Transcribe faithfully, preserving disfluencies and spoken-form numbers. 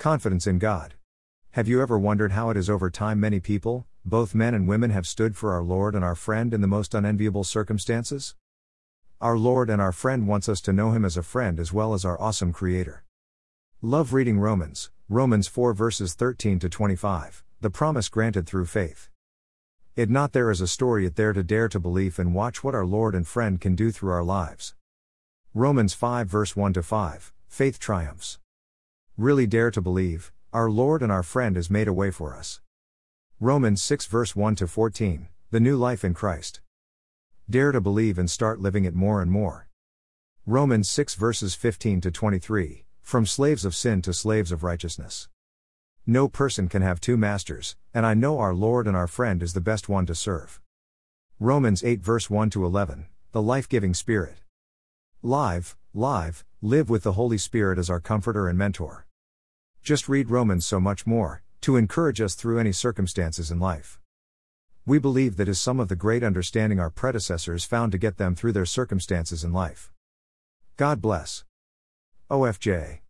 Confidence in God. Have you ever wondered how it is over time many people, both men and women, have stood for our Lord and our friend in the most unenviable circumstances? Our Lord and our friend wants us to know Him as a friend as well as our awesome Creator. Love reading Romans, Romans four verses thirteen to twenty-five, the promise granted through faith. It not there is a story it there to dare to believe and watch what our Lord and friend can do through our lives. Romans five verse one to five, faith triumphs. Really dare to believe, our Lord and our friend has made a way for us. Romans six verse one to fourteen, the new life in Christ. Dare to believe and start living it more and more. Romans six verses fifteen to twenty-three, from slaves of sin to slaves of righteousness. No person can have two masters, and I know our Lord and our friend is the best one to serve. Romans eight verse one to eleven, the life-giving Spirit. Live, live, live with the Holy Spirit as our comforter and mentor. Just read Romans so much more, to encourage us through any circumstances in life. We believe that is some of the great understanding our predecessors found to get them through their circumstances in life. God bless. O F J